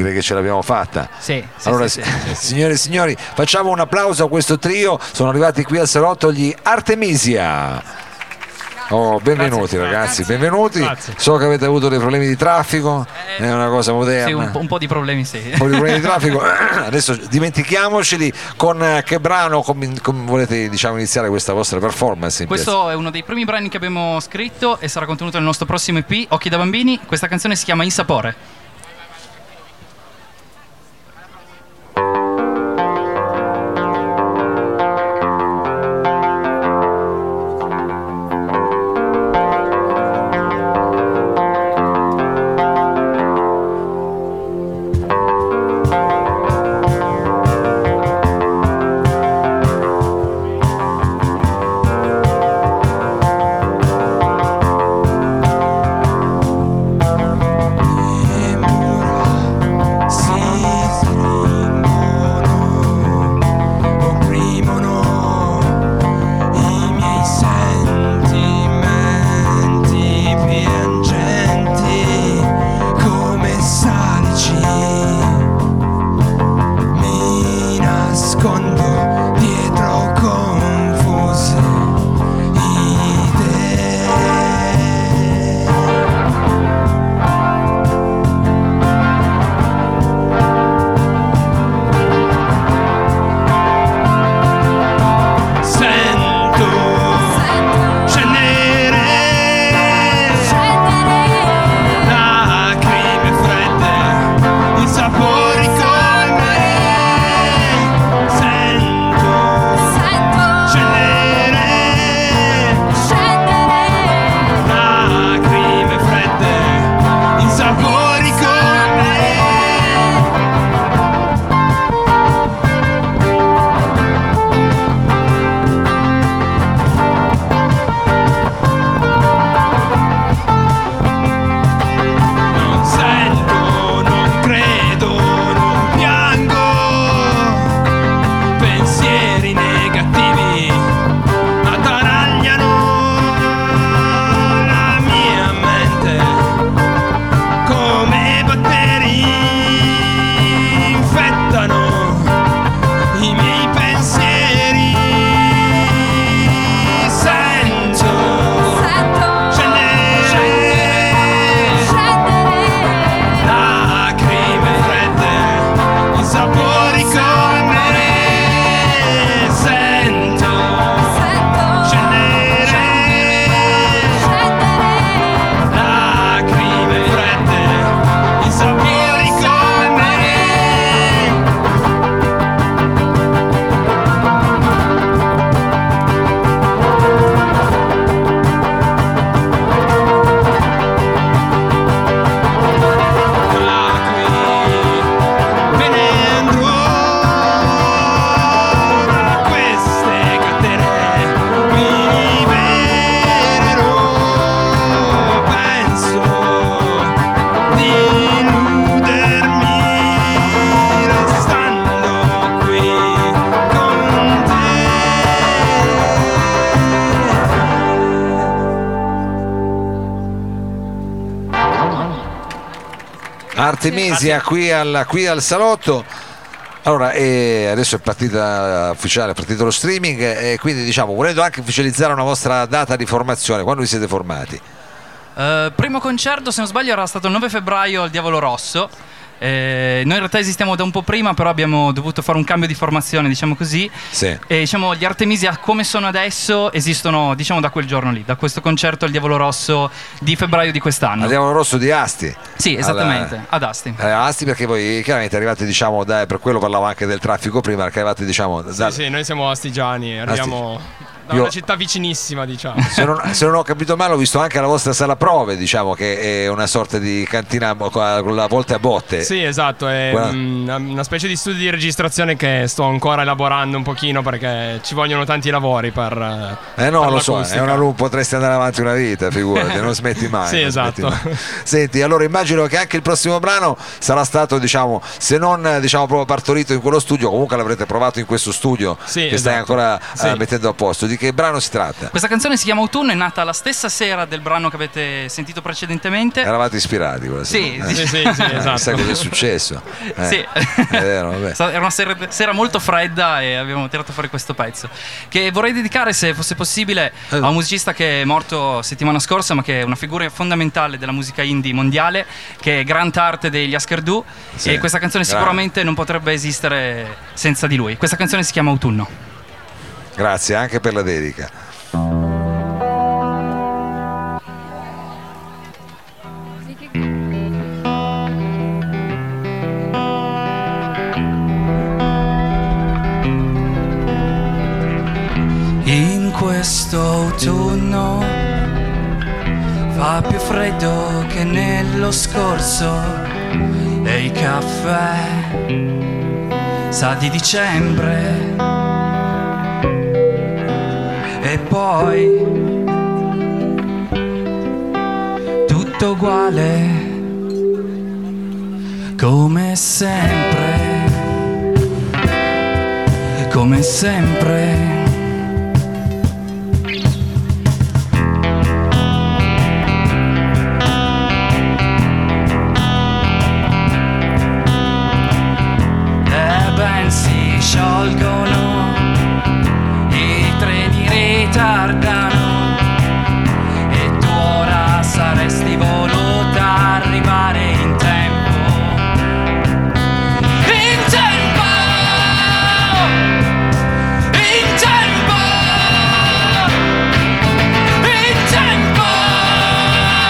direi che ce l'abbiamo fatta. Sì, sì, allora, sì, sì, signore e signori, facciamo un applauso a questo trio. Sono arrivati qui al salotto gli Artemisia. Oh, benvenuti, grazie, ragazzi, grazie. Benvenuti. Grazie. So che avete avuto dei problemi di traffico, è una cosa moderna. Sì, un po' di problemi, sì. Un po' di problemi di traffico. Adesso dimentichiamoceli. Con che brano volete, diciamo, iniziare questa vostra performance? Questo è uno dei primi brani che abbiamo scritto e sarà contenuto nel nostro prossimo EP, Occhi da bambini. Questa canzone si chiama Il sapore. Artemisia qui al salotto. Allora, adesso è partita ufficiale, è partito lo streaming, e quindi, diciamo, volendo anche ufficializzare una vostra data di formazione, quando vi siete formati? Primo concerto, se non sbaglio, era stato il 9 febbraio al Diavolo Rosso. Noi in realtà esistiamo da un po' prima, però abbiamo dovuto fare un cambio di formazione, diciamo così. Sì. E, diciamo, gli Artemisia come sono adesso esistono, diciamo, da quel giorno lì, da questo concerto al Diavolo Rosso di febbraio di quest'anno. Al Diavolo Rosso di Asti. Sì, esattamente, ad Asti. Asti, perché voi chiaramente arrivate, diciamo, per quello parlavo anche del traffico prima, perché arrivate, diciamo, Sì, noi siamo astigiani, arriviamo... Da una città vicinissima, diciamo. Se non ho capito male, ho visto anche la vostra sala prove, diciamo, che è una sorta di cantina con la volta a botte. Sì, esatto, è una specie di studio di registrazione che sto ancora elaborando un pochino, perché ci vogliono tanti lavori per... no, lo so, è una lupa, potresti andare avanti una vita, figurati, non smetti mai. Sì, esatto. Senti, allora immagino che anche il prossimo brano sarà stato, diciamo, se non, diciamo, proprio partorito in quello studio, comunque l'avrete provato in questo studio, sì, che esatto. Stai ancora mettendo a posto. Di che brano si tratta? Questa canzone si chiama Autunno, è nata la stessa sera del brano che avete sentito precedentemente. Eravate ispirati quella sera? Sì, sì, esatto. Sai cosa è successo? Sì. È vero, vabbè. Era una sera molto fredda e abbiamo tirato fuori questo pezzo, che vorrei dedicare, se fosse possibile, a un musicista che è morto settimana scorsa, ma che è una figura fondamentale della musica indie mondiale, che è Grant Hart degli Asker Du, sì, e questa canzone sicuramente non potrebbe esistere senza di lui. Questa canzone si chiama Autunno. Grazie anche per la dedica. In questo autunno fa più freddo che nello scorso e il caffè sa di dicembre. E poi tutto uguale come sempre, come sempre. Sciolgono, i treni ritardano e tu ora saresti voluta arrivare in tempo. In tempo! In tempo! In tempo! In tempo!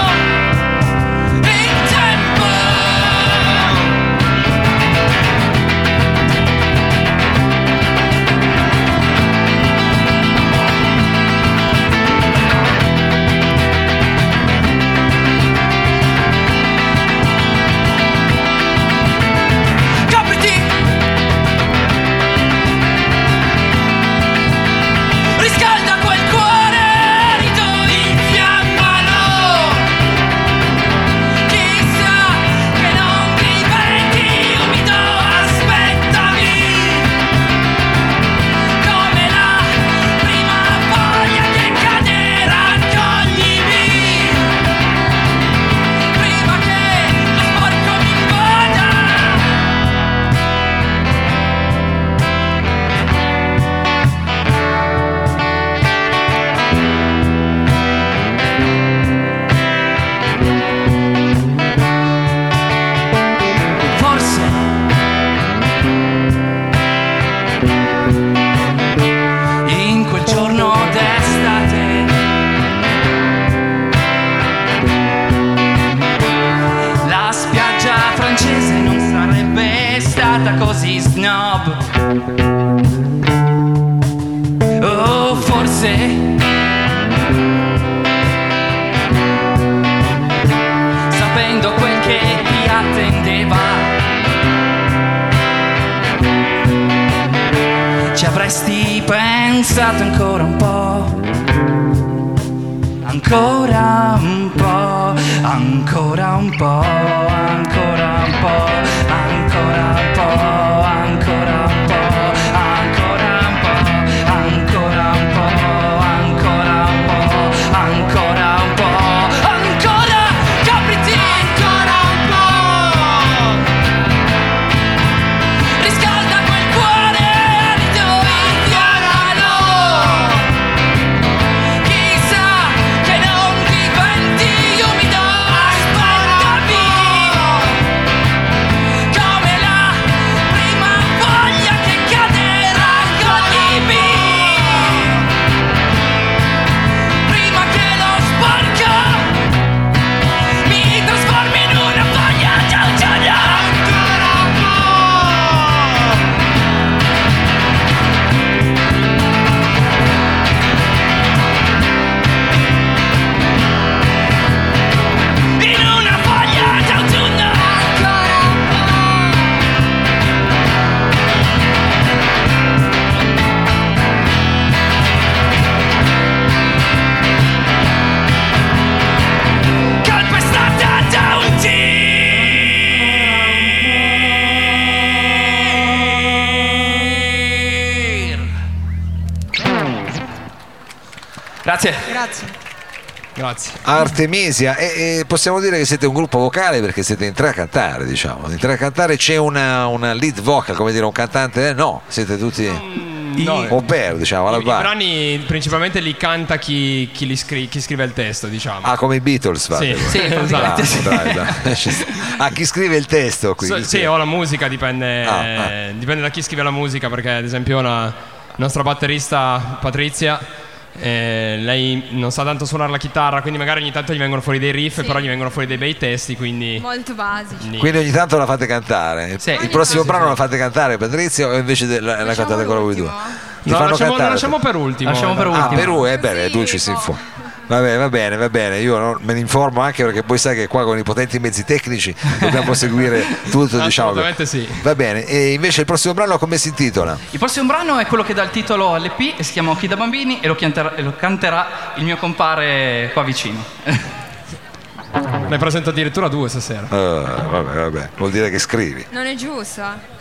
Grazie. Grazie. Grazie. Artemisia, e possiamo dire che siete un gruppo vocale perché siete in tre a cantare, diciamo. In tre a cantare c'è una lead vocal, come dire, un cantante? No, siete tutti au pair, diciamo, alla base. I brani principalmente li canta chi scrive il testo, diciamo. Ah, come i Beatles, va. Sì, sì, esatto. Ah, chi scrive il testo qui? Sì, o la musica, dipende, dipende da chi scrive la musica, perché ad esempio la nostra batterista Patrizia, lei non sa tanto suonare la chitarra, quindi magari ogni tanto gli vengono fuori dei riff, sì, però gli vengono fuori dei bei testi, quindi molto basici. Quindi ogni tanto la fate cantare. Sì. Il prossimo brano la fate cantare Patrizia o invece la cantate con voi due? No, lasciamo per ultimo. Per bene, sì, Dulcis in fuoco. Va bene, io me ne informo anche perché poi sai che qua con i potenti mezzi tecnici dobbiamo seguire tutto, diciamo. Assolutamente sì. Va bene, e invece il prossimo brano come si intitola? Il prossimo brano è quello che dà il titolo all'EP e si chiama Occhi da bambini, e lo canterà il mio compare qua vicino. Ne presento addirittura due stasera. Vabbè, vuol dire che scrivi. Non è giusto.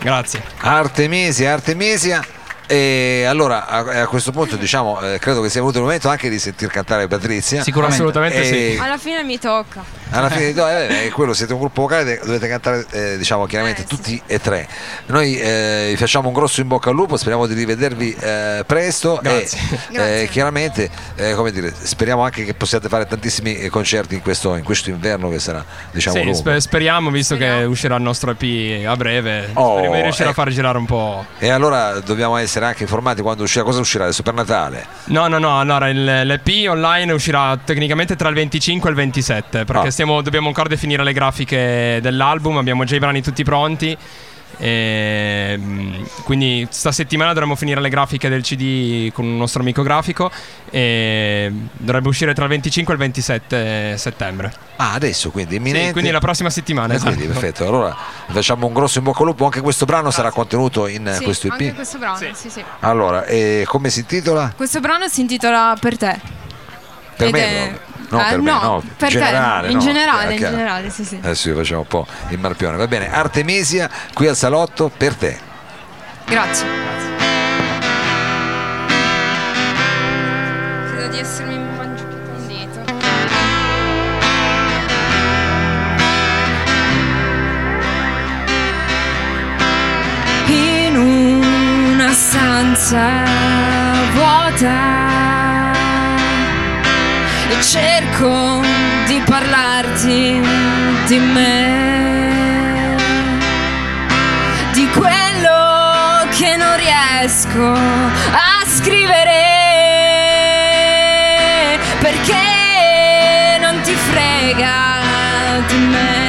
Grazie. Artemisia. E allora a questo punto diciamo credo che sia venuto il momento anche di sentir cantare Patrizia. Sicuramente. Assolutamente sì. Alla fine mi tocca. alla fine no, è quello, siete un gruppo vocale, dovete cantare diciamo chiaramente tutti sì. e tre. Noi vi facciamo un grosso in bocca al lupo, speriamo di rivedervi presto. Grazie. E grazie. Chiaramente come dire, speriamo anche che possiate fare tantissimi concerti in questo inverno che sarà diciamo sì, speriamo, visto che uscirà il nostro EP a breve, speriamo di riuscire a far girare un po'. E allora dobbiamo essere anche informati quando uscirà. Cosa uscirà adesso per Natale? No, allora l'EP online uscirà tecnicamente tra il 25 e il 27 perché dobbiamo ancora definire le grafiche dell'album, abbiamo già i brani tutti pronti e quindi sta settimana dovremmo finire le grafiche del CD con un nostro amico grafico e dovrebbe uscire tra il 25 e il 27 settembre. Ah, adesso quindi imminente. Sì, quindi la prossima settimana. Esatto. Quindi perfetto. Allora facciamo un grosso in bocca al lupo, anche questo brano sarà contenuto in questo EP. Anche questo brano, sì. Allora, e come si intitola? Questo brano si intitola Per te. Per me. No, per me, no, per generale, in generale, in generale, sì. Adesso vi facciamo un po' il marpione. Va bene, Artemisia qui al salotto, Per te. Grazie. Credo di essermi mangiato un dito. In una stanza vuota cerco di parlarti di me, di quello che non riesco a scrivere, perché non ti frega di me.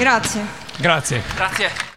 Grazie. Grazie.